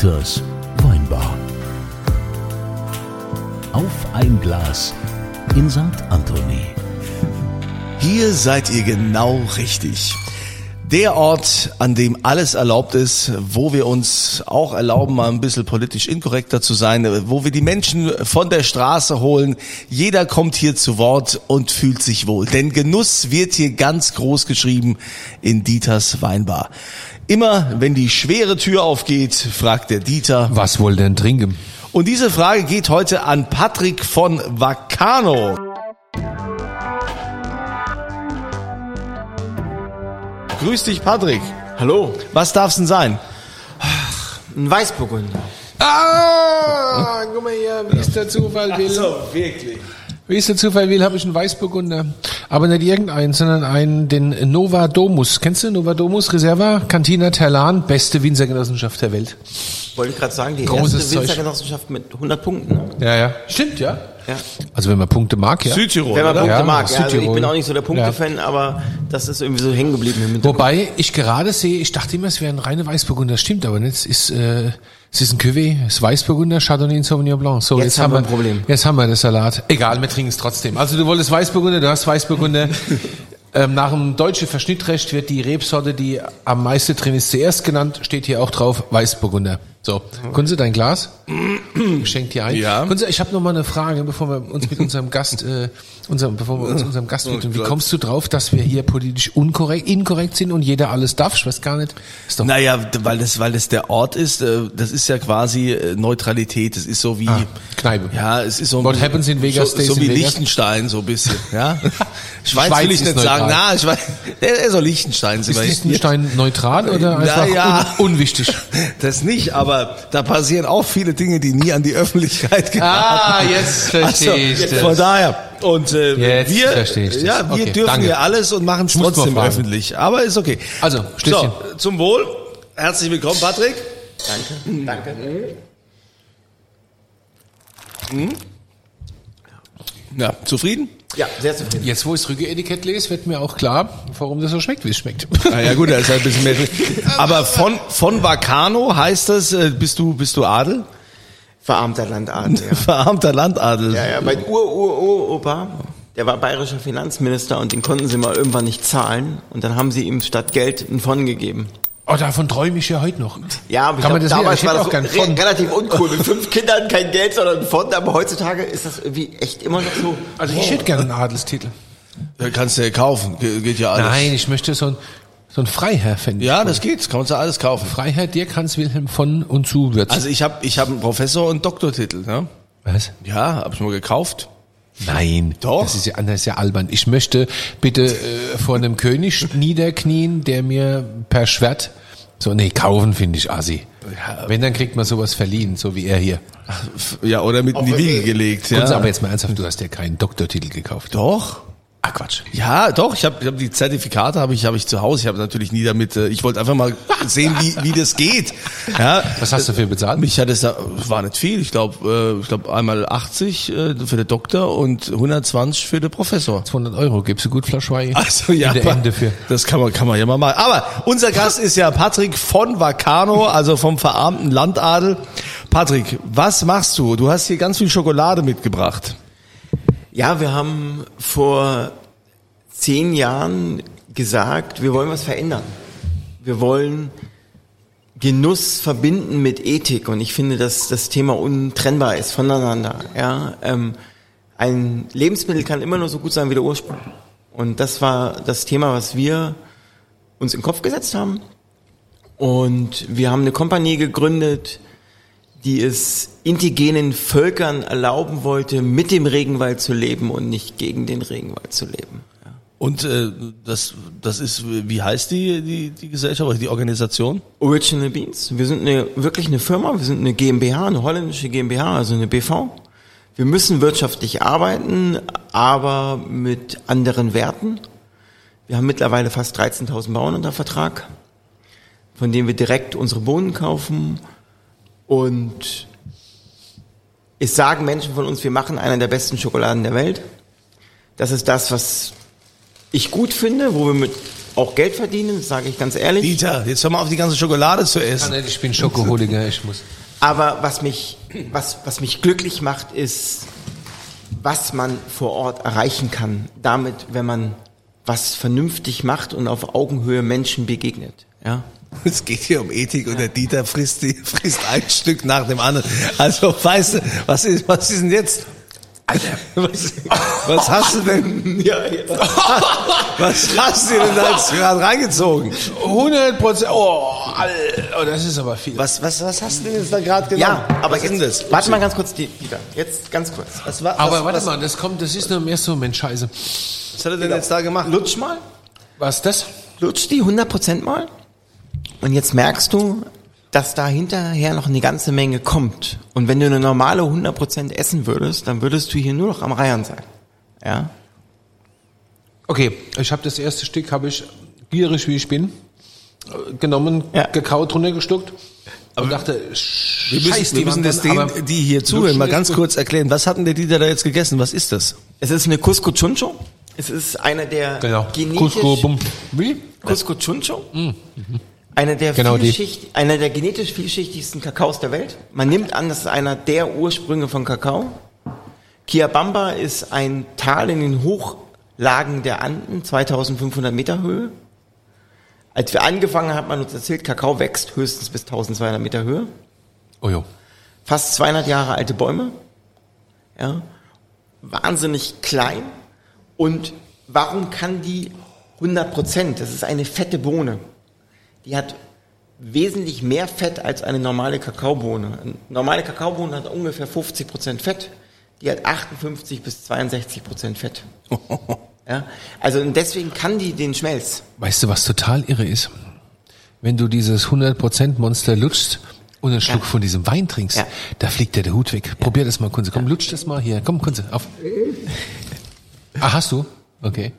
Dieters Weinbar. Auf ein Glas in St. Anthony. Hier seid ihr genau richtig. Der Ort, an dem alles erlaubt ist, wo wir uns auch erlauben, mal ein bisschen politisch inkorrekter zu sein, wo wir die Menschen von der Straße holen. Jeder kommt hier zu Wort und fühlt sich wohl. Denn Genuss wird hier ganz groß geschrieben in Dieters Weinbar. Immer, wenn die schwere Tür aufgeht, fragt der Dieter: Was wollt ihr denn trinken? Und diese Frage geht heute an Patrick von Vacano. Grüß dich, Patrick. Hallo. Was darf's denn sein? Ach, ein Weißburgunder. Ah, guck mal hier, wie es der Zufall will. Ach so, wirklich. Wie es der Zufall will, habe ich einen Weißburgunder. Aber nicht irgendeinen, sondern einen, den Nova Domus. Kennst du Nova Domus? Reserva, Cantina Terlan, beste Winzergenossenschaft der Welt. Wollte ich gerade sagen, die erste Winzergenossenschaft mit 100 Punkten. Ne? Ja, ja. Stimmt, ja. Ja. Also wenn man Punkte mag, ja. Südtirol. Wenn man Punkte mag, ja. Also ich bin auch nicht so der Punkte-Fan, aber das ist irgendwie so hängen geblieben. Wobei ich gerade sehe, ich dachte immer, es wäre ein reiner Weißburgunder, stimmt aber nicht. Es ist ein Cuvée, es ist Weißburgunder, Chardonnay und Sauvignon Blanc. So, jetzt haben wir ein Problem. Jetzt haben wir das Salat. Egal, wir trinken es trotzdem. Also du wolltest Weißburgunder, du hast Weißburgunder. Nach dem deutschen Verschnittrecht wird die Rebsorte, die am meisten drin ist, zuerst genannt, steht hier auch drauf, Weißburgunder. So, Kunze, dein Glas? Schenkt dir ein. Ja. Kunze, ich habe noch mal eine Frage, bevor wir uns mit unserem Gast, widmen. Wie kommst du drauf, dass wir hier politisch inkorrekt sind und jeder alles darf? Ich weiß gar nicht. Ist doch weil das der Ort ist. Das ist ja quasi Neutralität. Das ist so wie Kneipe. Ja, es ist so. What happens in Vegas? So wie Liechtenstein, so ein bisschen. Ja. Schweiz will ich nicht sagen. Na, ich weiß. Der soll Liechtenstein sein. Ist Liechtenstein neutral oder einfach unwichtig? Das nicht, aber da passieren auch viele Dinge, die nie an die Öffentlichkeit gehen. Ah, jetzt verstehe ich das. Von daher. Und wir dürfen hier alles und machen es trotzdem öffentlich. Aber ist okay. Also, Stößchen. So, zum Wohl. Herzlich willkommen, Patrick. Danke. Mhm. Ja, zufrieden? Ja, sehr zufrieden. Jetzt, wo ich das Rüge-Etikett lese, wird mir auch klar, warum das so schmeckt, wie es schmeckt. Ah, ja gut, da ist halt ein bisschen mehr drin. Aber von Vacano heißt das, bist du Adel? Verarmter Landadel, ja. Verarmter Landadel. Ja, ja, mein Ur-Opa, der war bayerischer Finanzminister und den konnten sie mal irgendwann nicht zahlen. Und dann haben sie ihm statt Geld einen Pfund gegeben. Oh, davon träume ich ja heute noch. Ja, aber damals war das auch relativ uncool. Mit 5 Kindern kein Geld, sondern ein Pfund. Aber heutzutage ist das irgendwie echt immer noch so. Also ich hätte gerne einen Adelstitel. Da kannst du ja kaufen. Geht ja alles. Nein, ich möchte so ein Freiherr finden. Ja, das geht. Kannst du alles kaufen. Freiherr Dirk Hans Wilhelm von und zu Würz. Also ich hab einen Professor- und Doktortitel. Ne? Was? Ja, hab ich mal gekauft. Nein, doch. Das ist ja albern. Ich möchte bitte vor einem König niederknien, der mir per Schwert kaufen finde ich assi. Ja, wenn, dann kriegt man sowas verliehen, so wie er hier. Ja, oder mit in die Wiege gelegt. Ja. Aber jetzt mal ernsthaft, du hast ja keinen Doktortitel gekauft. Doch. Ah, Quatsch. Ja, doch, ich hab die Zertifikate habe ich zu Hause. Ich habe natürlich nie damit, ich wollte einfach mal sehen, wie das geht. Ja, was hast du dafür bezahlt? Mich hat es da war nicht viel. Ich glaube einmal 80 für den Doktor und 120 für den Professor. 200 €, gibst du gut Flasch Wein. Also ja, das kann man ja mal machen. Aber unser Gast ist ja Patrick von Vacano, also vom verarmten Landadel. Patrick, was machst du? Du hast hier ganz viel Schokolade mitgebracht. Ja, wir haben vor 10 Jahren gesagt, wir wollen was verändern. Wir wollen Genuss verbinden mit Ethik und ich finde, dass das Thema untrennbar ist voneinander. Ja, ein Lebensmittel kann immer nur so gut sein wie der Ursprung. Und das war das Thema, was wir uns in den Kopf gesetzt haben. Und wir haben eine Kompanie gegründet, die es indigenen Völkern erlauben wollte, mit dem Regenwald zu leben und nicht gegen den Regenwald zu leben. Ja. Und das ist, wie heißt die Gesellschaft oder die Organisation? Original Beans. Wir sind wirklich eine Firma, wir sind eine GmbH, eine holländische GmbH, also eine BV. Wir müssen wirtschaftlich arbeiten, aber mit anderen Werten. Wir haben mittlerweile fast 13.000 Bauern unter Vertrag, von denen wir direkt unsere Bohnen kaufen. Und es sagen Menschen von uns, wir machen eine der besten Schokoladen der Welt. Das ist das, was ich gut finde, wo wir mit auch Geld verdienen, das sage ich ganz ehrlich. Dieter, jetzt hör mal auf, die ganze Schokolade zu essen. Ich bin Schokoholiker, ich muss. Aber was mich glücklich macht, ist, was man vor Ort erreichen kann, damit, wenn man was vernünftig macht und auf Augenhöhe Menschen begegnet. Ja. Es geht hier um Ethik und der Dieter frisst ein Stück nach dem anderen. Also, weißt du, was ist denn jetzt? Alter, was hast du denn? Was hast du denn als gerade reingezogen? 100%. Oh, das ist aber viel. Was hast du denn jetzt da gerade genommen? Ja, aber jetzt, warte mal ganz kurz, Dieter. Jetzt ganz kurz. Warte mal, das ist nur mehr so, Mensch, Scheiße. Was hat er denn jetzt da gemacht? Lutsch mal. Was ist das? Lutsch die 100% mal. Und jetzt merkst du, dass da hinterher noch eine ganze Menge kommt. Und wenn du eine normale 100% essen würdest, dann würdest du hier nur noch am Reihen sein. Ja? Okay, ich habe das erste Stück, gierig wie ich bin, genommen, gekaut, runtergeschluckt. Aber ich dachte, wir müssen die hier zuhören, mal ganz kurz erklären. Was hat denn der Dieter da jetzt gegessen? Was ist das? Es ist eine Cusco-Chuncho. Es ist einer der Cusco-Chuncho. Mhm. Einer der genetisch vielschichtigsten Kakaos der Welt. Man nimmt an, das ist einer der Ursprünge von Kakao. Kiabamba ist ein Tal in den Hochlagen der Anden, 2500 Meter Höhe. Als wir angefangen haben, hat man uns erzählt, Kakao wächst höchstens bis 1200 Meter Höhe. Oh jo. Fast 200 Jahre alte Bäume. Ja. Wahnsinnig klein. Und warum kann die 100%? Das ist eine fette Bohne. Die hat wesentlich mehr Fett als eine normale Kakaobohne. Eine normale Kakaobohne hat ungefähr 50% Fett. Die hat 58 bis 62% Fett. Ja? Also und deswegen kann die den Schmelz. Weißt du, was total irre ist? Wenn du dieses 100% Monster lutschst und einen Schluck von diesem Wein trinkst, da fliegt dir der Hut weg. Ja. Probier das mal, Kunze. Komm, lutsch das mal hier. Komm, Kunze, auf. Ah, hast du? Okay.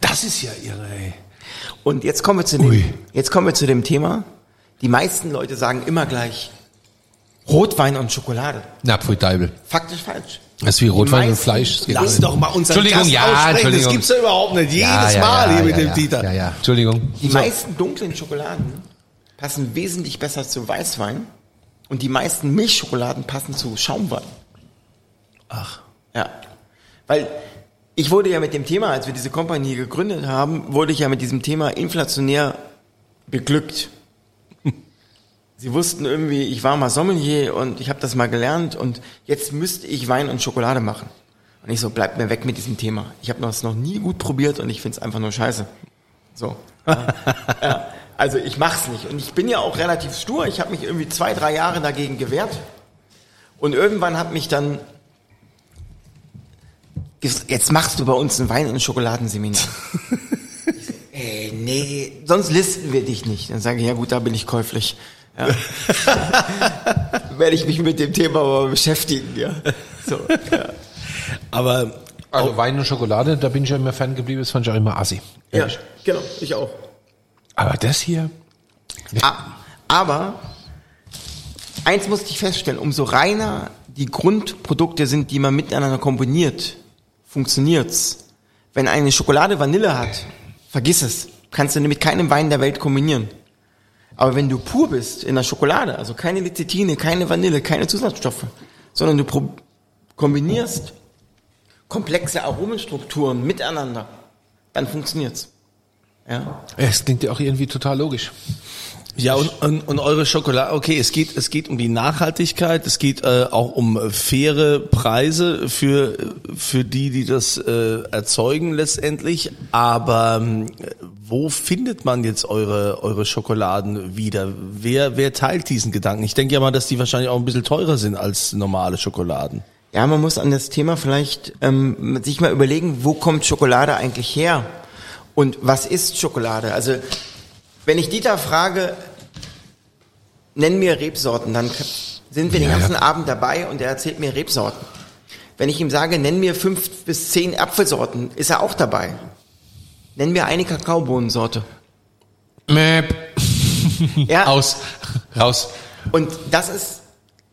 Das ist ja irre, ey. Und jetzt kommen wir zu dem Thema. Die meisten Leute sagen immer gleich Rotwein und Schokolade. Na, pfui Deibel. Faktisch falsch. Das ist wie Rotwein und Fleisch. Lass doch mal unseren Gast aussprechen. Das gibt's ja überhaupt nicht. Jedes Mal hier mit dem Dieter. Ja. Entschuldigung. Die meisten dunklen Schokoladen passen wesentlich besser zu Weißwein und die meisten Milchschokoladen passen zu Schaumwein. Ach. Ja. Weil ich wurde ja mit dem Thema, als wir diese Kompanie gegründet haben, wurde ich ja mit diesem Thema inflationär beglückt. Sie wussten irgendwie, ich war mal Sommelier und ich habe das mal gelernt und jetzt müsste ich Wein und Schokolade machen. Und ich so, bleibt mir weg mit diesem Thema. Ich habe das noch nie gut probiert und ich find's einfach nur scheiße. So. Ja, also ich mach's nicht. Und ich bin ja auch relativ stur. Ich habe mich irgendwie 2-3 Jahre dagegen gewehrt. Und irgendwann hat mich dann... Jetzt machst du bei uns ein Wein- und Schokoladenseminar. Ich so, ey, nee, sonst listen wir dich nicht. Dann sage ich, ja gut, da bin ich käuflich. Ja. Werde ich mich mit dem Thema aber beschäftigen. Ja. So, ja. Aber also Wein und Schokolade, da bin ich ja immer fern geblieben, das fand ich auch immer assi. Ehrlich. Ja, genau, ich auch. Aber das hier... Nee. Aber eins musste ich feststellen, umso reiner die Grundprodukte sind, die man miteinander kombiniert, funktioniert's. Wenn eine Schokolade Vanille hat, vergiss es. Kannst du mit keinem Wein der Welt kombinieren. Aber wenn du pur bist in der Schokolade, also keine Lecithine, keine Vanille, keine Zusatzstoffe, sondern du kombinierst komplexe Aromenstrukturen miteinander, dann funktioniert's. Ja. Es klingt ja auch irgendwie total logisch. Ja, und eure Schokolade, okay, es geht um die Nachhaltigkeit, es geht auch um faire Preise für die das erzeugen letztendlich, aber wo findet man jetzt eure Schokoladen wieder? Wer teilt diesen Gedanken? Ich denke ja mal, dass die wahrscheinlich auch ein bisschen teurer sind als normale Schokoladen. Ja, man muss an das Thema vielleicht sich mal überlegen, wo kommt Schokolade eigentlich her? Und was ist Schokolade? Also, wenn ich Dieter frage, nenn mir Rebsorten, dann sind wir den ganzen Abend dabei und er erzählt mir Rebsorten. Wenn ich ihm sage, nenn mir 5 bis 10 Apfelsorten, ist er auch dabei. Nenn mir eine Kakaobohnensorte. Mäp. Ja. Raus. Und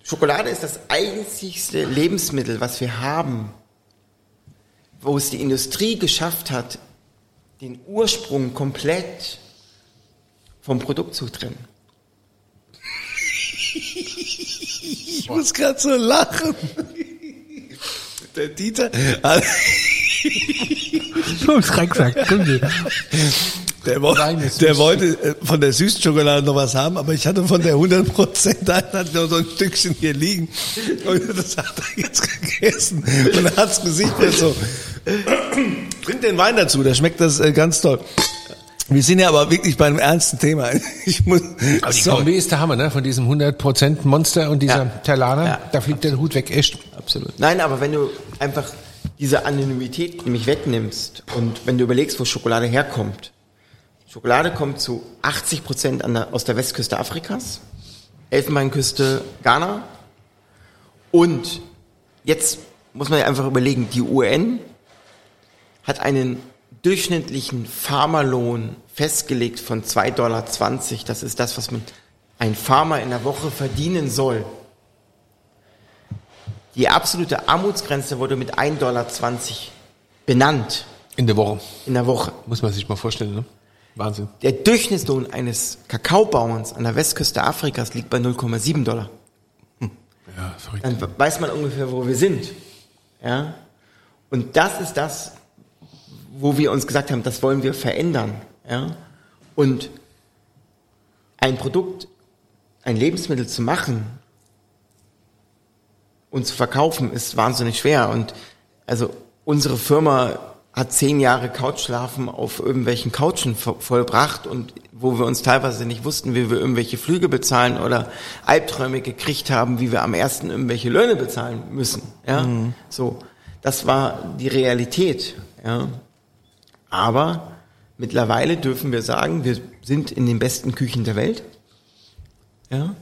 Schokolade ist das einzigste Lebensmittel, was wir haben, wo es die Industrie geschafft hat, den Ursprung komplett vom Produkt zu trennen. Ich muss gerade so lachen. Der Dieter... Du hast gerade gesagt, der wollte von der süßen Schokolade noch was haben, aber ich hatte von der 100% hat noch so ein Stückchen hier liegen. Und das hat er jetzt gegessen. Und er hat das Gesicht jetzt so. Trink den Wein dazu, da schmeckt das ganz toll. Wir sind ja aber wirklich bei einem ernsten Thema. Aber die Kombi ist der Hammer, ne? Von diesem 100% Monster und dieser Terlaner. Ja, da fliegt der Hut weg, echt. Absolut. Nein, aber wenn du einfach diese Anonymität nämlich wegnimmst und wenn du überlegst, wo Schokolade herkommt. Schokolade kommt zu 80% aus der Westküste Afrikas, Elfenbeinküste Ghana. Und jetzt muss man ja einfach überlegen, die UN hat einen durchschnittlichen Farmerlohn festgelegt von $2,20. Das ist das, was ein Farmer in der Woche verdienen soll. Die absolute Armutsgrenze wurde mit $1,20 benannt. In der Woche. In der Woche. Muss man sich mal vorstellen, ne? Wahnsinn. Der Durchschnittslohn eines Kakaobauerns an der Westküste Afrikas liegt bei $0,7. Hm. Ja, verrückt. Dann weiß man ungefähr, wo wir sind. Ja? Und das ist das, wo wir uns gesagt haben, das wollen wir verändern. Ja? Und ein Produkt, ein Lebensmittel zu machen und zu verkaufen, ist wahnsinnig schwer. Und also unsere Firma hat 10 Jahre Couchschlafen auf irgendwelchen Couchen vollbracht und wo wir uns teilweise nicht wussten, wie wir irgendwelche Flüge bezahlen oder Albträume gekriegt haben, wie wir am 1. irgendwelche Löhne bezahlen müssen. Ja? Mhm. So, das war die Realität. Ja? Aber mittlerweile dürfen wir sagen, wir sind in den besten Küchen der Welt. Ja?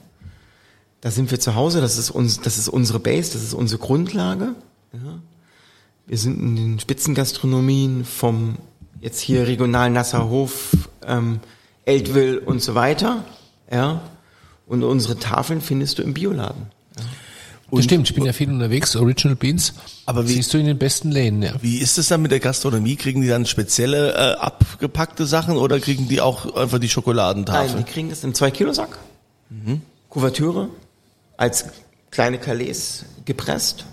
Da sind wir zu Hause, das ist unsere Base, das ist unsere Grundlage. Ja. Wir sind in den Spitzengastronomien vom jetzt hier regionalen Nasserhof, Eltville und so weiter. Ja. Und unsere Tafeln findest du im Bioladen. Ja. Das stimmt, ich bin ja viel unterwegs, Original Beans, aber siehst du in den besten Läden. Ja. Wie ist es dann mit der Gastronomie? Kriegen die dann spezielle abgepackte Sachen oder kriegen die auch einfach die Schokoladentafel? Nein, die kriegen das im 2-Kilo-Sack. Mhm. Kuvertüre als kleine Calais gepresst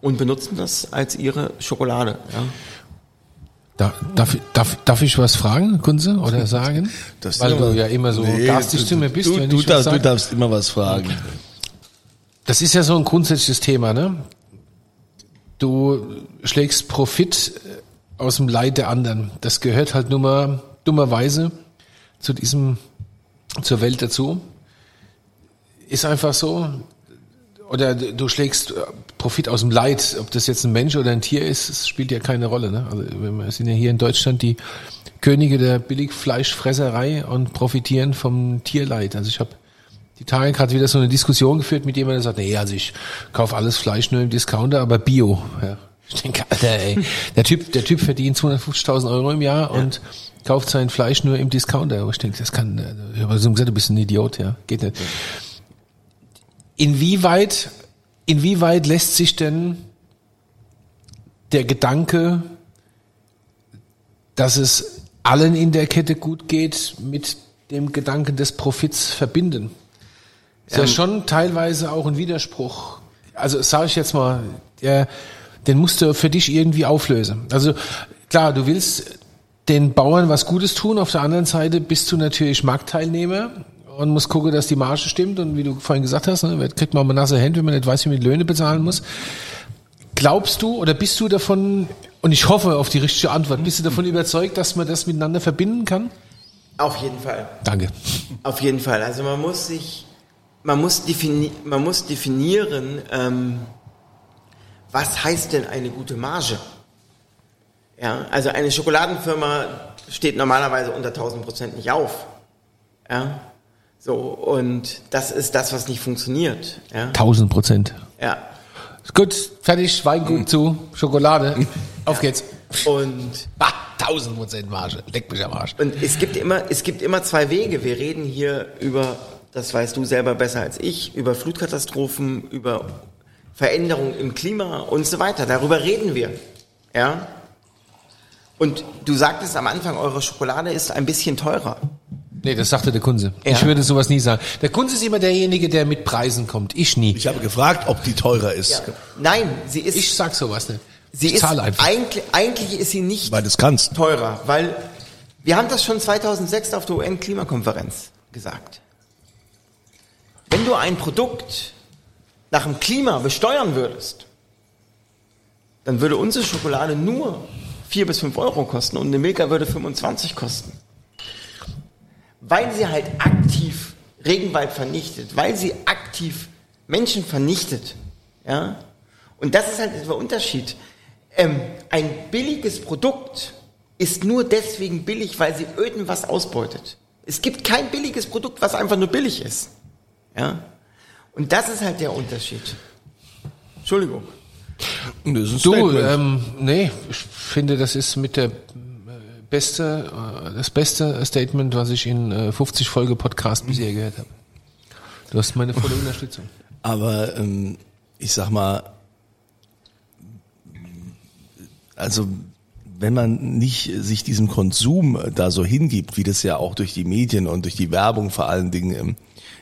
und benutzen das als ihre Schokolade. Ja. Darf ich was fragen, Kunze, oder sagen? Das weil du ja immer so garstig zu mir bist. Du darfst immer was fragen. Das ist ja so ein grundsätzliches Thema, ne? Du schlägst Profit aus dem Leid der anderen. Das gehört halt nur mal dummerweise zur Welt dazu. Ist einfach so, oder du schlägst Profit aus dem Leid, ob das jetzt ein Mensch oder ein Tier ist, das spielt ja keine Rolle. Ne? Also wir sind ja hier in Deutschland die Könige der Billigfleischfresserei und profitieren vom Tierleid. Also ich habe die Tage gerade wieder so eine Diskussion geführt mit jemandem, der sagt, nee, also ich kaufe alles Fleisch nur im Discounter, aber Bio. Ja. Ich denke, Alter, ey, der Typ verdient 250.000 Euro im Jahr und kauft sein Fleisch nur im Discounter. Aber ich denke, ich habe so gesagt, du bist ein Idiot, ja, geht nicht. Ja. Inwieweit lässt sich denn der Gedanke, dass es allen in der Kette gut geht, mit dem Gedanken des Profits verbinden? Ist ja schon teilweise auch ein Widerspruch. Also sage ich jetzt mal, den musst du für dich irgendwie auflösen. Also klar, du willst den Bauern was Gutes tun, auf der anderen Seite bist du natürlich Marktteilnehmer. Und muss gucken, dass die Marge stimmt. Und wie du vorhin gesagt hast, ne, kriegt man mal nasse Hände, wenn man nicht weiß, wie man Löhne bezahlen muss. Glaubst du oder bist du davon, und ich hoffe auf die richtige Antwort, bist du davon überzeugt, dass man das miteinander verbinden kann? Auf jeden Fall. Danke. Auf jeden Fall. Also man muss definieren, was heißt denn eine gute Marge? Ja, also eine Schokoladenfirma steht normalerweise unter 1000% nicht auf. Ja. So, und das ist das, was nicht funktioniert. Ja? 1000%. Ja. Gut, fertig, Weingut zu, Schokolade, auf geht's. Und 1000% Marge, leck mich am Arsch. Und es gibt immer zwei Wege. Wir reden hier über, das weißt du selber besser als ich, über Flutkatastrophen, über Veränderungen im Klima und so weiter. Darüber reden wir. Ja. Und du sagtest am Anfang, eure Schokolade ist ein bisschen teurer. Nee, das sagte der Kunze. Ja. Ich würde sowas nie sagen. Der Kunze ist immer derjenige, der mit Preisen kommt. Ich nie. Ich habe gefragt, ob die teurer ist. Ja. Nein, sie ist... Ich sag sowas nicht. Sie ist einfach. Eigentlich ist sie nicht teurer, weil wir haben das schon 2006 auf der UN-Klimakonferenz gesagt. Wenn du ein Produkt nach dem Klima besteuern würdest, dann würde unsere Schokolade nur 4 bis 5 Euro kosten und eine Milka würde 25 kosten. Weil sie halt aktiv Regenwald vernichtet, weil sie aktiv Menschen vernichtet. Ja? Und das ist halt der Unterschied. Ein billiges Produkt ist nur deswegen billig, weil sie irgendwas ausbeutet. Es gibt kein billiges Produkt, was einfach nur billig ist. Ja? Und das ist halt der Unterschied. Entschuldigung. Das ist nee, ich finde, das ist mit der das beste Statement, was ich in 50 Folge Podcast bisher gehört habe. Du hast meine volle Unterstützung. Aber ich sag mal, also wenn man nicht sich diesem Konsum da so hingibt, wie das ja auch durch die Medien und durch die Werbung vor allen Dingen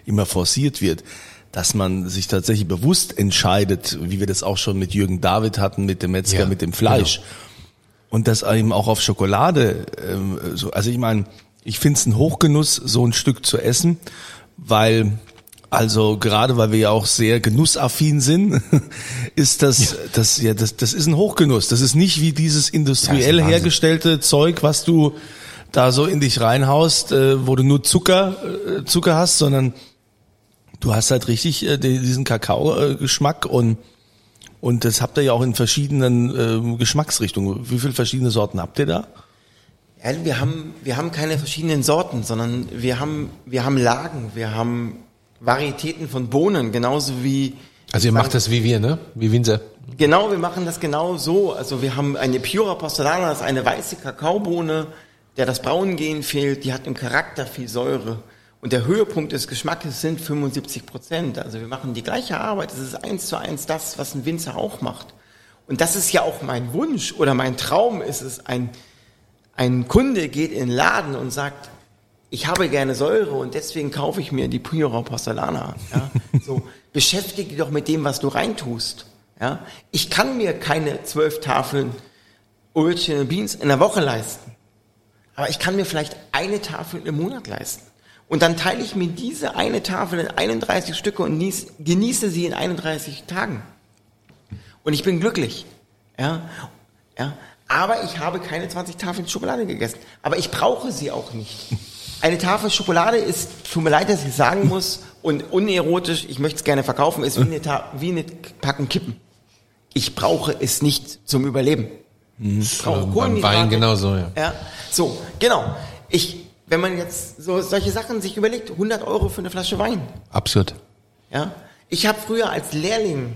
immer forciert wird, dass man sich tatsächlich bewusst entscheidet, wie wir das auch schon mit Jürgen David hatten, mit dem Metzger, ja, mit dem Fleisch. Genau. Und das eben auch auf Schokolade. Also ich meine, ich finde es ein Hochgenuss, so ein Stück zu essen, weil... Also gerade weil wir ja auch sehr genussaffin sind, ist das ja. das ist ein Hochgenuss. Das ist nicht wie dieses industriell hergestellte Zeug, was du da so in dich reinhaust, wo du nur Zucker hast, sondern du hast halt richtig diesen Kakao-Geschmack und das habt ihr ja auch in verschiedenen Geschmacksrichtungen. Wie viele verschiedene Sorten habt ihr da? Ja, wir haben keine verschiedenen Sorten, sondern wir haben Lagen, wir haben Varietäten von Bohnen, genauso wie... Also ihr macht das wie wir, ne? Wie Winzer. Genau, wir machen das genau so. Also wir haben eine Pura Porcelana, das ist eine weiße Kakaobohne, der das Braungehen fehlt, die hat im Charakter viel Säure. Und der Höhepunkt des Geschmackes sind 75%. Also wir machen die gleiche Arbeit. Es ist 1:1 das, was ein Winzer auch macht. Und das ist ja auch mein Wunsch oder mein Traum ist es, ein Kunde geht in den Laden und sagt... Ich habe gerne Säure und deswegen kaufe ich mir die Pura Porcelana. Ja? So, beschäftige dich doch mit dem, was du reintust. Ja? Ich kann mir keine 12 Tafeln Original Beans in der Woche leisten. Aber ich kann mir vielleicht eine Tafel im Monat leisten. Und dann teile ich mir diese eine Tafel in 31 Stücke und genieße sie in 31 Tagen. Und ich bin glücklich. Ja? Aber ich habe keine 20 Tafeln Schokolade gegessen. Aber ich brauche sie auch nicht. Eine Tafel Schokolade ist, tut mir leid, dass ich es sagen muss, und unerotisch, ich möchte es gerne verkaufen, ist wie eine Packung Kippen. Ich brauche es nicht zum Überleben. Ich brauche Kohlenhydrate. Beim Wein genauso, ja. So, genau. Wenn man jetzt solche Sachen sich überlegt, 100 Euro für eine Flasche Wein. Absurd. Ja. Ich habe früher als Lehrling,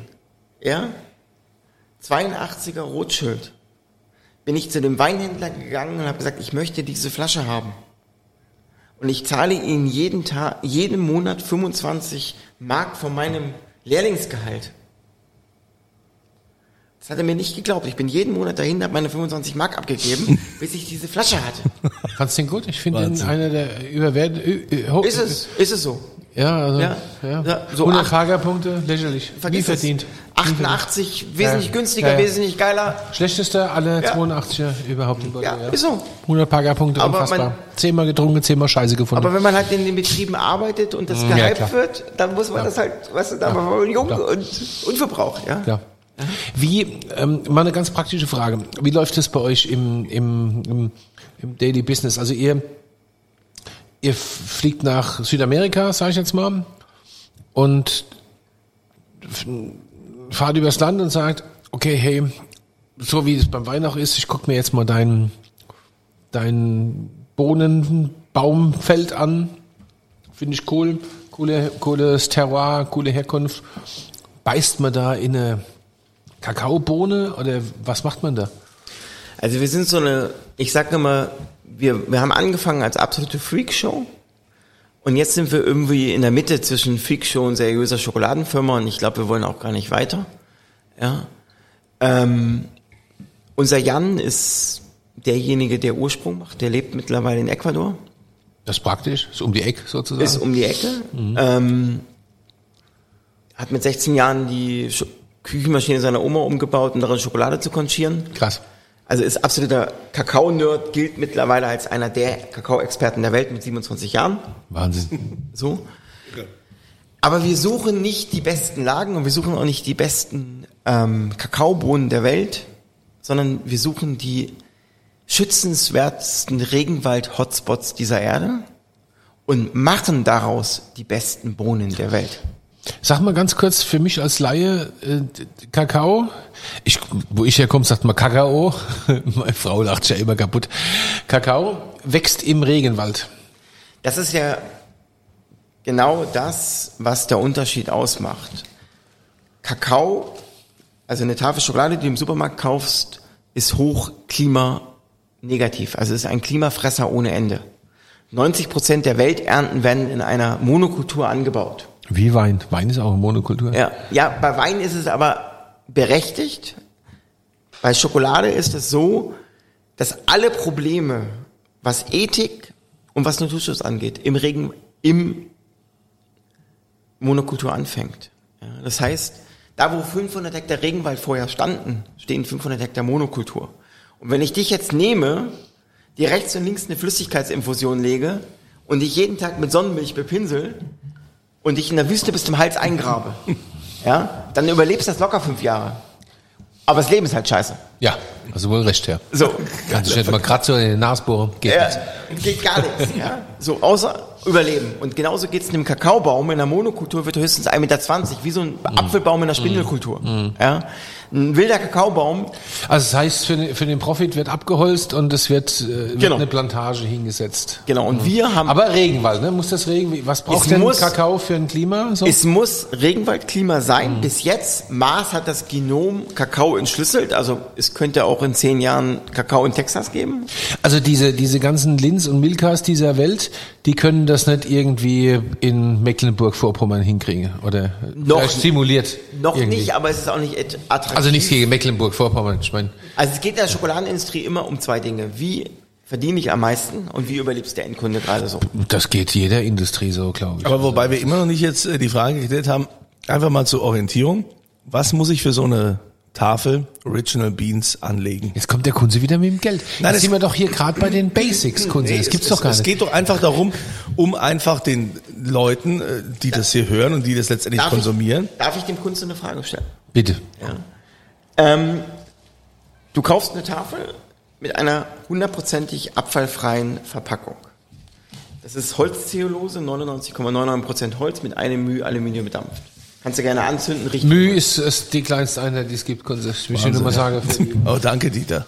82er Rothschild, bin ich zu dem Weinhändler gegangen und habe gesagt, ich möchte diese Flasche haben. Und ich zahle ihnen jeden Monat 25 Mark von meinem Lehrlingsgehalt. Das hat er mir nicht geglaubt. Ich bin jeden Monat dahin, habe meine 25 Mark abgegeben, bis ich diese Flasche hatte. Fandst du den gut? Ich finde ihn einer der überwerteten. Ist es so? Ja, also. Ja. So 100 Fahrgarpunkte, lächerlich. Nie verdient. 88, wesentlich günstiger, wesentlich geiler. Schlechtester aller 82er überhaupt. Ja, ist so. 100 Fahrgarpunkte, unfassbar. 10-mal getrunken, 10-mal Scheiße gefunden. Aber wenn man halt in den Betrieben arbeitet und das gehypt wird, dann muss man das halt, weißt du, da war man jung und unverbraucht. Ja, klar. Mal eine ganz praktische Frage. Wie läuft das bei euch im Daily Business? Also ihr fliegt nach Südamerika, sage ich jetzt mal, und fahrt übers Land und sagt, okay, hey, so wie es beim Wein auch ist, ich gucke mir jetzt mal dein Bohnenbaumfeld an. Finde ich cool. Cooles Terroir, coole Herkunft. Beißt man da in eine Kakaobohne oder was macht man da? Also wir sind so eine, ich sage immer, wir haben angefangen als absolute Freakshow und jetzt sind wir irgendwie in der Mitte zwischen Freakshow und seriöser Schokoladenfirma und ich glaube, wir wollen auch gar nicht weiter. Ja. Unser Jan ist derjenige, der Ursprung macht, der lebt mittlerweile in Ecuador. Das ist praktisch, ist um die Ecke sozusagen. Ist um die Ecke. Mhm. Hat mit 16 Jahren die Küchenmaschine seiner Oma umgebaut, um darin Schokolade zu konchieren. Krass. Also ist absoluter Kakao-Nerd, gilt mittlerweile als einer der Kakao-Experten der Welt mit 27 Jahren. Wahnsinn. So. Aber wir suchen nicht die besten Lagen und wir suchen auch nicht die besten Kakaobohnen der Welt, sondern wir suchen die schützenswertesten Regenwald-Hotspots dieser Erde und machen daraus die besten Bohnen der Welt. Sag mal ganz kurz für mich als Laie, Kakao, wo ich herkomme, sagt man Kakao, meine Frau lacht ja immer kaputt, Kakao wächst im Regenwald. Das ist ja genau das, was der Unterschied ausmacht. Kakao, also eine Tafel Schokolade, die du im Supermarkt kaufst, ist hochklimanegativ, also ist ein Klimafresser ohne Ende. 90% der Welternten werden in einer Monokultur angebaut. Wie Wein? Wein ist auch eine Monokultur. Ja, bei Wein ist es aber berechtigt. Bei Schokolade ist es so, dass alle Probleme, was Ethik und was Naturschutz angeht, im Monokultur anfängt. Ja, das heißt, da wo 500 Hektar Regenwald vorher standen, stehen 500 Hektar Monokultur. Und wenn ich dich jetzt nehme, dir rechts und links eine Flüssigkeitsinfusion lege und dich jeden Tag mit Sonnenmilch bepinsel, und dich in der Wüste bis zum Hals eingrabe, ja, dann überlebst du das locker 5 Jahre. Aber das Leben ist halt scheiße. Ja, also wohl recht, ja. So. Kannst du nicht mal gerade so in den Nase bohren, geht nicht. Geht gar nichts, ja. So, außer überleben. Und genauso geht's einem Kakaobaum in der Monokultur, wird höchstens 1,20 Meter, wie so ein Apfelbaum in der Spindelkultur, ja. Ein wilder Kakaobaum. Also das heißt, für den Profit wird abgeholzt und es wird eine Plantage hingesetzt. Genau. Und wir haben... Aber Regenwald, ne? Muss das Regenwald... Was braucht denn Kakao für ein Klima? So? Es muss Regenwaldklima sein. Bis jetzt, Mars hat das Genom Kakao entschlüsselt. Also es könnte auch in 10 Jahren Kakao in Texas geben. Also diese ganzen Linz und Milkas dieser Welt, die können das nicht irgendwie in Mecklenburg-Vorpommern hinkriegen? Oder noch simuliert? Noch irgendwie. Nicht, aber es ist auch nicht attraktiv. Also nichts gegen Mecklenburg-Vorpommern, ich meine. Also es geht in der Schokoladenindustrie immer um 2 Dinge. Wie verdiene ich am meisten und wie überlebst der Endkunde gerade so? Das geht jeder Industrie so, glaube ich. Aber wobei wir immer noch nicht jetzt die Frage geklärt haben, einfach mal zur Orientierung, was muss ich für so eine Tafel Original Beans anlegen? Jetzt kommt der Kunze wieder mit dem Geld. Nein, jetzt sind wir doch hier gerade bei den Basics, Kunze. Das gibt's doch gar nicht. Es geht doch einfach darum, um einfach den Leuten, die das hier hören und die das letztendlich konsumieren. Darf ich dem Kunze eine Frage stellen? Bitte. Ja. Du kaufst eine Tafel mit einer 100%ig abfallfreien Verpackung. Das ist Holzzellulose, 99,99% Holz mit 1 μ Aluminium bedampft. Kannst du gerne anzünden, richtig. Müh ist die kleinste Einheit, die es gibt, Kunze. Ich möchte nur mal sagen. Oh, danke, Dieter.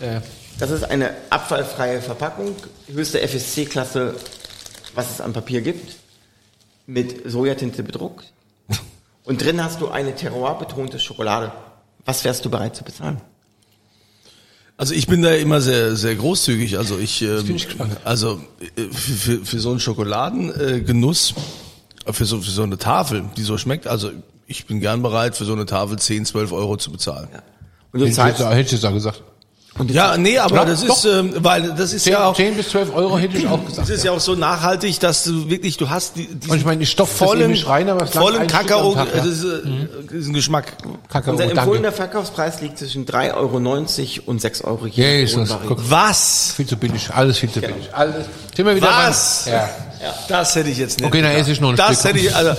Das ist eine abfallfreie Verpackung, höchste FSC-Klasse, was es an Papier gibt, mit Sojatinte bedruckt. Und drin hast du eine terroirbetonte Schokolade. Was wärst du bereit zu bezahlen? Also ich bin da immer sehr, sehr großzügig. Also für so einen Schokoladengenuss, für so eine Tafel, die so schmeckt, also ich bin gern bereit, für so eine Tafel 10, 12 Euro zu bezahlen. Ja. Und du zahlst, hätte ich da gesagt. Ja, nee, aber ja, das ist, weil das ist 10, ja auch 10 bis 12 Euro hätte ich auch gesagt. Das ist ja auch so nachhaltig, dass du wirklich, du hast vollen Kakao, Tag, ja. Das ist ein Geschmack. Kakao, unser empfohlener Verkaufspreis liegt zwischen 3,90 € und 6 Euro. Je was? Viel zu billig, alles viel zu billig. Alles. Sind wir wieder was? Ja. Ja. Das hätte ich jetzt nicht. Okay, dann esse ich noch ein Stück. Das hätte ich, also...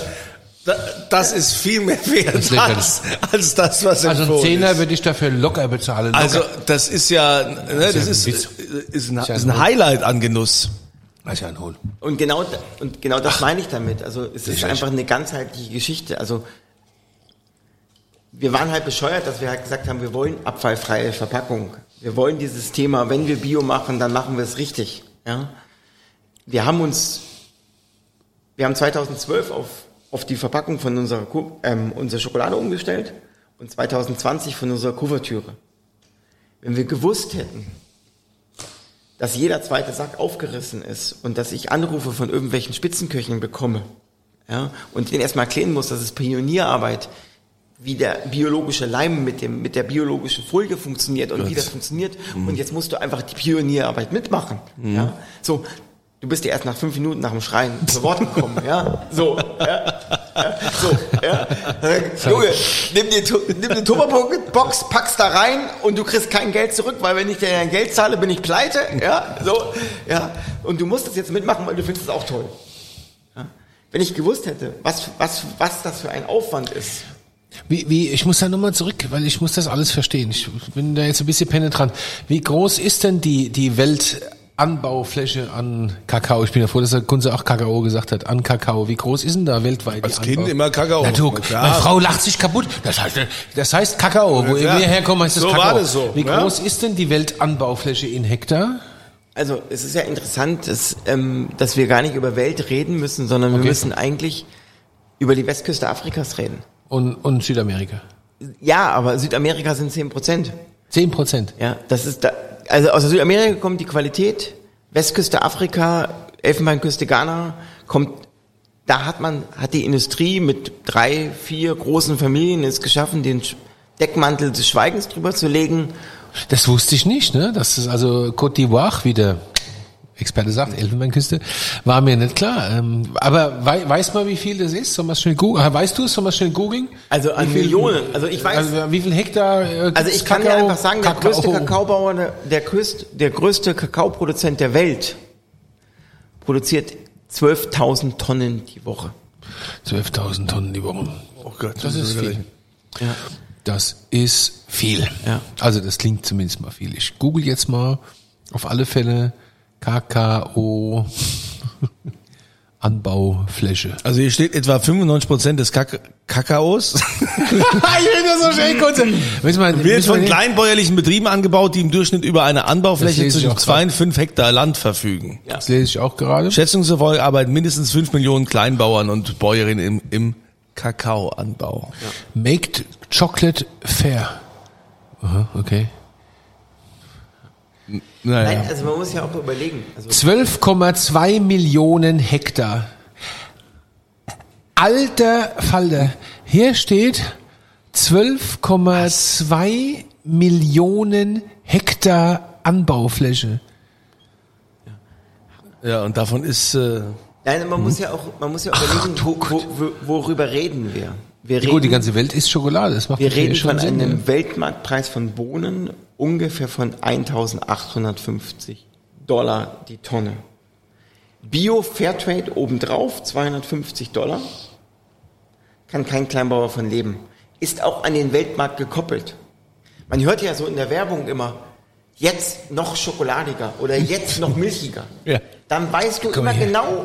Das ist viel mehr wert als das, was empfohlen ist. Also 10er würde ich dafür locker bezahlen. Locker. Also das ist ja, ne, das ist ein Highlight an Genuss. Das ist ja ein Hohl. Und genau das meine ich damit. Also es ist einfach eine ganzheitliche Geschichte. Also wir waren halt bescheuert, dass wir halt gesagt haben, wir wollen abfallfreie Verpackung. Wir wollen dieses Thema, wenn wir Bio machen, dann machen wir es richtig. Ja? Wir haben 2012 auf die Verpackung von unserer Schokolade umgestellt und 2020 von unserer Kuvertüre. Wenn wir gewusst hätten, dass jeder zweite Sack aufgerissen ist und dass ich Anrufe von irgendwelchen Spitzenköchen bekomme, ja, und denen erstmal erklären muss, dass es Pionierarbeit wie der biologische Leim mit der biologischen Folie funktioniert und wie das funktioniert. Und jetzt musst du einfach die Pionierarbeit mitmachen. Ja? So, du bist ja erst nach 5 Minuten nach dem Schreien zu Wort gekommen. Junge, nimm eine Tupperbox, packst da rein und du kriegst kein Geld zurück, weil wenn ich dir dein Geld zahle, bin ich pleite. Ja? So, ja. Und du musst das jetzt mitmachen, weil du findest es auch toll. Ja? Wenn ich gewusst hätte, was das für ein Aufwand ist. Ich muss da nochmal zurück, weil ich muss das alles verstehen. Ich bin da jetzt ein bisschen penetrant. Wie groß ist denn die Weltanbaufläche an Kakao? Ich bin ja froh, dass der Kunze auch Kakao gesagt hat, an Kakao. Wie groß ist denn da weltweit als die Kind Anbau? Immer Kakao. Meine Frau lacht sich kaputt. Das heißt Kakao. Wo wir herkommen, heißt das so Kakao. War das so. Wie groß ist denn die Weltanbaufläche in Hektar? Also es ist ja interessant, dass wir gar nicht über Welt reden müssen, sondern wir müssen eigentlich über die Westküste Afrikas reden. Und Südamerika. Ja, aber Südamerika sind 10%. 10%? Ja, das ist da. Also aus Südamerika kommt die Qualität, Westküste Afrika, Elfenbeinküste Ghana, hat die Industrie mit 3, 4 großen Familien es geschaffen, den Deckmantel des Schweigens drüber zu legen. Das wusste ich nicht, ne? Das ist also Côte d'Ivoire, wie der Experte sagt, Elfenbeinküste, war mir nicht klar. Aber weiß man, wie viel das ist? Soll man schnell googeln? Weißt du es? Soll man schnell googeln? Also an Millionen. Also ich weiß. Also wie viel Hektar? Also ich kann ja einfach sagen, der größte Kakaobauer, der größte Kakaoproduzent der Welt produziert 12.000 Tonnen die Woche. 12.000 Tonnen die Woche. Oh Gott, das ist viel. Ja. Das ist viel. Ja. Also das klingt zumindest mal viel. Ich google jetzt mal auf alle Fälle Kakao Anbaufläche. Also hier steht etwa 95% des Kakaos. Ich bin so schön kurz. Wird von kleinbäuerlichen Betrieben angebaut, die im Durchschnitt über eine Anbaufläche zwischen 2 und 5 Hektar Land verfügen. Ja. Das lese ich auch gerade. Schätzungsweise arbeiten mindestens 5 Millionen Kleinbauern und Bäuerinnen im Kakaoanbau. Ja. Make chocolate fair. Aha, okay. Naja. Nein, also man muss ja auch überlegen. Also 12,2 Millionen Hektar. Alter Falter. Hier steht 12,2 Millionen Hektar Anbaufläche. Ja, und davon ist... Nein, man muss ja auch überlegen, worüber reden wir? Die ganze Welt ist Schokolade. Das macht wir reden schon von Sinn, einem Weltmarktpreis von Bohnen ungefähr von $1.850 die Tonne. Bio Fairtrade obendrauf, $250. Kann kein Kleinbauer von leben. Ist auch an den Weltmarkt gekoppelt. Man hört ja so in der Werbung immer, jetzt noch schokoladiger oder jetzt noch milchiger. Ja. Dann weißt du genau,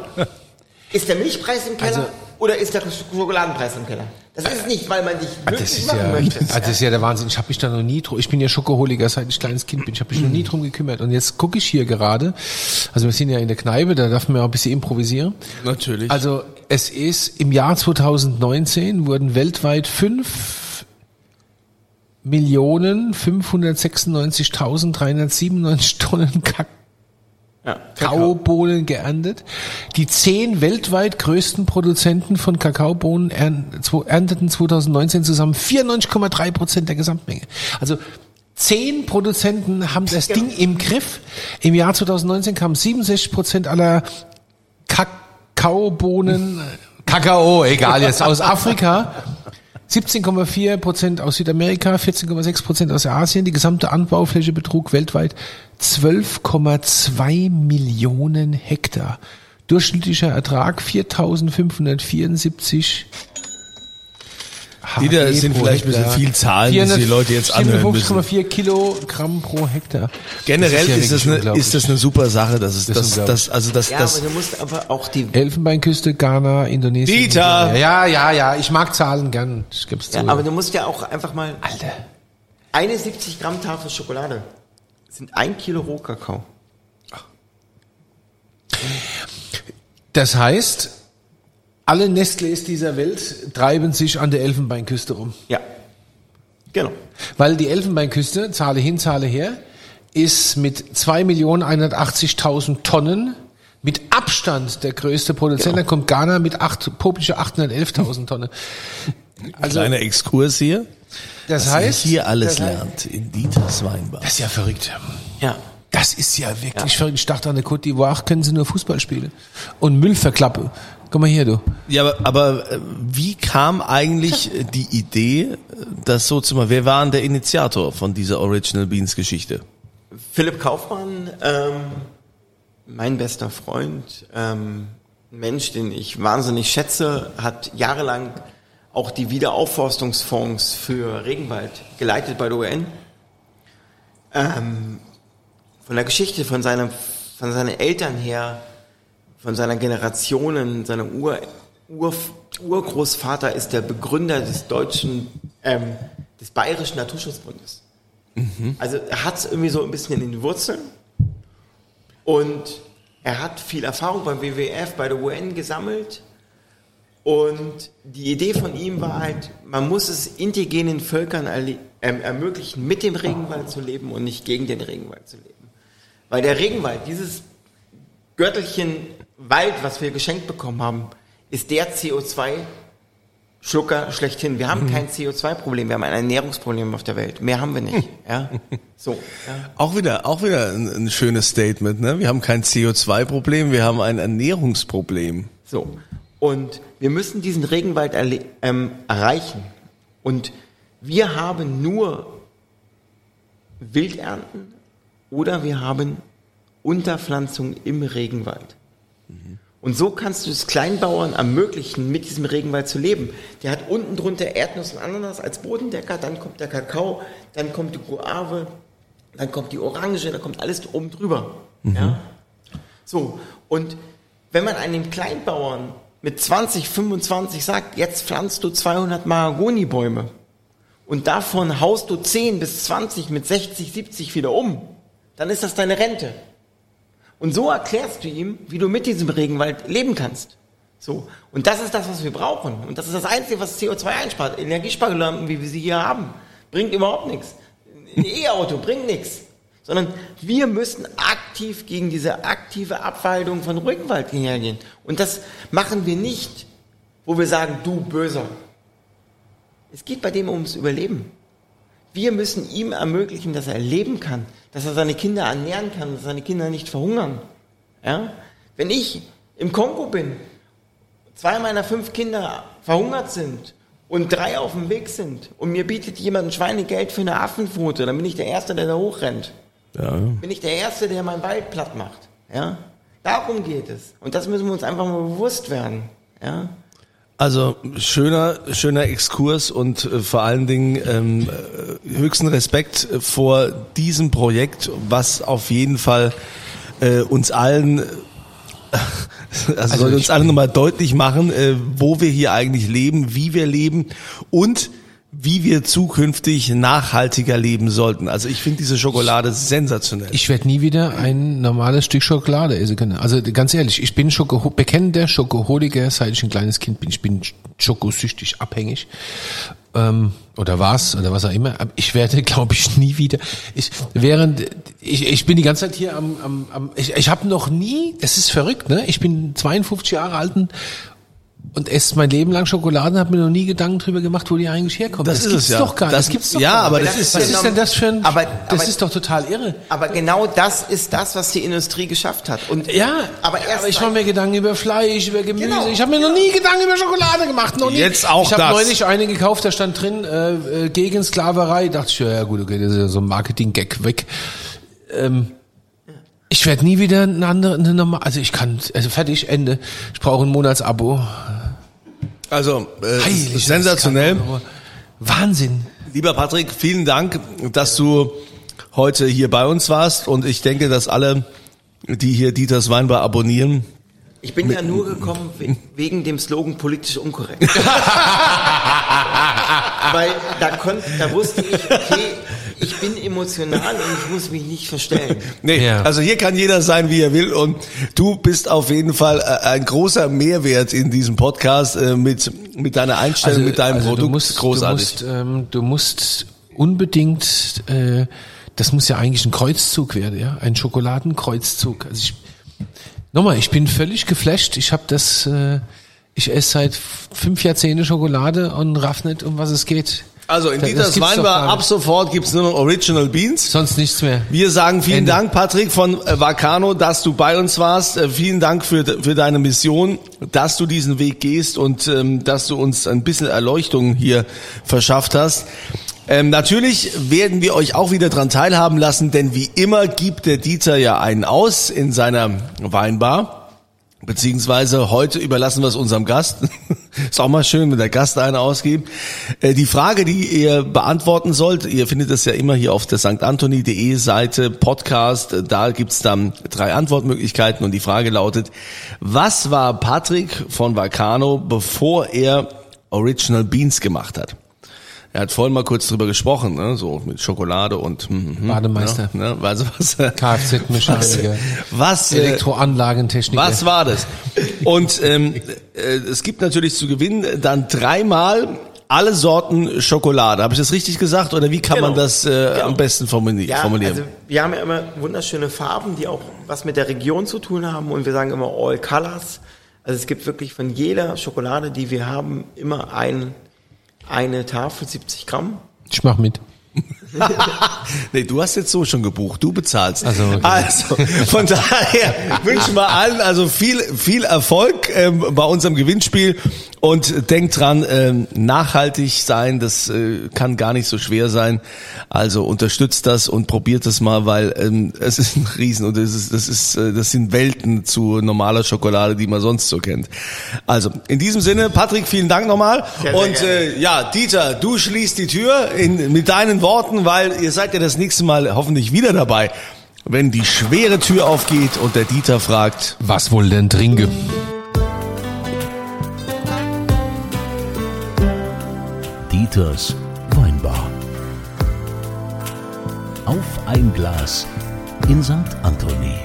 ist der Milchpreis im Keller oder ist der Schokoladenpreis im Keller? Das ist nicht, weil man dich glücklich machen möchte. Das ist ja der Wahnsinn. Ich habe mich da noch nie drum. Ich bin ja Schokoholiker, seit ich kleines Kind bin. Ich habe mich noch nie drum gekümmert. Und jetzt gucke ich hier gerade. Also wir sind ja in der Kneipe, da darf man ja auch ein bisschen improvisieren. Natürlich. Also es ist im Jahr 2019 wurden weltweit 5.596.397 Tonnen Kakaobohnen geerntet. Die 10 weltweit größten Produzenten von Kakaobohnen ernteten 2019 zusammen 94,3% der Gesamtmenge. Also 10 Produzenten haben das Ding im Griff. Im Jahr 2019 kamen 67% aller Kakao, aus Afrika, 17,4% aus Südamerika, 14,6% aus Asien. Die gesamte Anbaufläche betrug weltweit 12,2 Millionen Hektar. Durchschnittlicher Ertrag 4.574. Die da sind vielleicht ein bisschen viel Zahlen, die Leute jetzt anhören müssen. 4,4 Kilogramm pro Hektar. Generell ist das eine super Sache, dass es das. Aber du musst aber auch die Elfenbeinküste, Ghana, Indonesien. Dieter. Ja, ich mag Zahlen gern. Ich geb's zu. Ja, aber du musst ja auch einfach mal Alter. Eine 70 Gramm Tafel Schokolade sind 1 Kilo Rohkakao. Das heißt, alle Nestlés dieser Welt treiben sich an der Elfenbeinküste rum. Ja, genau. Weil die Elfenbeinküste, Zahle hin, Zahle her, ist mit 2.180.000 Tonnen mit Abstand der größte Produzent. Genau. Da kommt Ghana mit 8.811.000 Tonnen. Also, kleiner Exkurs hier. Das heißt, ihr hier alles lernt in Dieters Weinbar. Das ist ja verrückt. Ja. Das ist ja wirklich verrückt. Ich dachte, an der Côte d'Ivoire können sie nur Fußball spielen und Müll verklappen. Komm mal her, du. Ja, aber wie kam eigentlich die Idee, das so zu machen? Wer war denn der Initiator von dieser Original Beans Geschichte? Philipp Kaufmann, mein bester Freund, ein Mensch, den ich wahnsinnig schätze, hat jahrelang auch die Wiederaufforstungsfonds für Regenwald geleitet bei der UN. Von der Geschichte, von seinen Eltern her, von seiner Generationen, seinem Urgroßvater ist der Begründer des des Bayerischen Naturschutzbundes. Mhm. Also er hat es irgendwie so ein bisschen in den Wurzeln und er hat viel Erfahrung beim WWF, bei der UN gesammelt und die Idee von ihm war halt, man muss es indigenen Völkern ermöglichen, mit dem Regenwald zu leben und nicht gegen den Regenwald zu leben. Weil der Regenwald, dieses Gürtelchen Wald, was wir geschenkt bekommen haben, ist der CO2-Schlucker schlechthin. Wir haben kein CO2-Problem, wir haben ein Ernährungsproblem auf der Welt. Mehr haben wir nicht. Ja? So, ja. Auch wieder ein schönes Statement, ne? Wir haben kein CO2-Problem, wir haben ein Ernährungsproblem. So. Und wir müssen diesen Regenwald erreichen. Und wir haben nur Wildernten oder wir haben Unterpflanzung im Regenwald. Mhm. Und so kannst du es Kleinbauern ermöglichen, mit diesem Regenwald zu leben. Der hat unten drunter Erdnuss und Ananas als Bodendecker, dann kommt der Kakao, dann kommt die Guave, dann kommt die Orange, dann kommt alles oben drüber. Mhm. Ja? So, und wenn man einem Kleinbauern mit 20, 25 sagt, jetzt pflanzt du 200 Mahagonibäume und davon haust du 10 bis 20 mit 60, 70 wieder um, dann ist das deine Rente. Und so erklärst du ihm, wie du mit diesem Regenwald leben kannst. So. Und das ist das, was wir brauchen. Und das ist das Einzige, was CO2 einspart. Energiesparlampen, wie wir sie hier haben, bringt überhaupt nichts. Ein E-Auto bringt nichts. Sondern wir müssen aktiv gegen diese aktive Abwaldung von Regenwald hergehen. Und das machen wir nicht, wo wir sagen, du Böser. Es geht bei dem ums Überleben. Wir müssen ihm ermöglichen, dass er leben kann, dass er seine Kinder ernähren kann, dass seine Kinder nicht verhungern. Ja? Wenn ich im Kongo bin, 2 meiner 5 Kinder verhungert sind und 3 auf dem Weg sind und mir bietet jemand ein Schweinegeld für eine Affenpfote, dann bin ich der Erste, der da hochrennt. Ja. Bin ich der Erste, der meinen Wald platt macht. Ja? Darum geht es. Und das müssen wir uns einfach mal bewusst werden. Ja? Also schöner Exkurs und vor allen Dingen höchsten Respekt vor diesem Projekt, was auf jeden Fall uns allen, also soll uns allen nochmal deutlich machen, wo wir hier eigentlich leben, wie wir leben und wie wir zukünftig nachhaltiger leben sollten. Also ich finde diese Schokolade sensationell. Ich werde nie wieder ein normales Stück Schokolade essen können. Also ganz ehrlich, ich bin bekennender Schokoholiker, seit ich ein kleines Kind bin. Ich bin schokosüchtig abhängig. Oder was auch immer. Ich werde, glaube ich, nie wieder. Ich bin die ganze Zeit hier ich habe noch nie, das ist verrückt, ne? Ich bin 52 Jahre alt und esse mein Leben lang Schokoladen, habe mir noch nie Gedanken drüber gemacht, wo die eigentlich herkommt. Das gibt's doch gar nicht. Das gibt's doch gar nicht. Aber das ist doch total irre. Aber genau das ist das, was die Industrie geschafft hat. Und ich mache mir Gedanken über Fleisch, über Gemüse. Genau. Ich habe mir noch nie Gedanken über Schokolade gemacht. Noch nie. Jetzt auch das. Ich habe neulich eine gekauft, da stand drin gegen Sklaverei. Dachte ich, ja gut, okay, das ist ja so ein Marketing-Gag weg. Ich werde nie wieder eine normale, fertig, Ende. Ich brauche ein Monatsabo. Also, sensationell. Wahnsinn. Lieber Patrick, vielen Dank, dass du heute hier bei uns warst und ich denke, dass alle, die hier Dieters Weinbar abonnieren. Ich bin ja nur gekommen wegen dem Slogan politisch unkorrekt. Weil da wusste ich, okay, ich bin emotional und ich muss mich nicht verstellen. Nee, ja. Also hier kann jeder sein, wie er will und du bist auf jeden Fall ein großer Mehrwert in diesem Podcast mit deiner Einstellung, mit deinem Produkt. Großartig. Du musst unbedingt, das muss ja eigentlich ein Kreuzzug werden, ja, ein Schokoladenkreuzzug. Also ich bin völlig geflasht. Ich habe das... Ich esse seit 5 Jahrzehnten Schokolade und raff nicht, um was es geht. Also in Dieters Weinbar ab sofort gibt's nur noch Original Beans. Sonst nichts mehr. Wir sagen vielen Dank, Patrick von Vacano, dass du bei uns warst. Vielen Dank für deine Mission, dass du diesen Weg gehst und dass du uns ein bisschen Erleuchtung hier verschafft hast. Natürlich werden wir euch auch wieder dran teilhaben lassen, denn wie immer gibt der Dieter ja einen aus in seiner Weinbar. Beziehungsweise heute überlassen wir es unserem Gast. Ist auch mal schön, wenn der Gast einen ausgibt. Die Frage, die ihr beantworten sollt, ihr findet das ja immer hier auf der st.anthony.de Seite, Podcast. Da gibt's dann 3 Antwortmöglichkeiten und die Frage lautet, was war Patrick von Vacano, bevor er Original Beans gemacht hat? Er hat vorhin mal kurz drüber gesprochen, ne? So mit Schokolade und Bademeister, ne? Also was, Kfz-Mechaniker, was Elektroanlagentechniker. Was war das? Und es gibt natürlich zu gewinnen dann 3-mal alle Sorten Schokolade. Habe ich das richtig gesagt oder wie kann man das am besten formulieren? Ja, also wir haben ja immer wunderschöne Farben, die auch was mit der Region zu tun haben und wir sagen immer All Colors. Also es gibt wirklich von jeder Schokolade, die wir haben, immer eine Tafel, 70 Gramm. Ich mach mit. Nee, du hast jetzt so schon gebucht, du bezahlst. Also, okay. Also von daher wünschen wir allen also viel Erfolg bei unserem Gewinnspiel und denkt dran, nachhaltig sein, das kann gar nicht so schwer sein. Also unterstützt das und probiert das mal, weil es ist ein Riesen und das sind Welten zu normaler Schokolade, die man sonst so kennt. Also in diesem Sinne, Patrick, vielen Dank nochmal und Dieter, du schließt die Tür mit deinen Worten, weil ihr seid ja das nächste Mal hoffentlich wieder dabei, wenn die schwere Tür aufgeht und der Dieter fragt, was wohl denn trinke? Dieters Weinbar. Auf ein Glas in St. Anthony.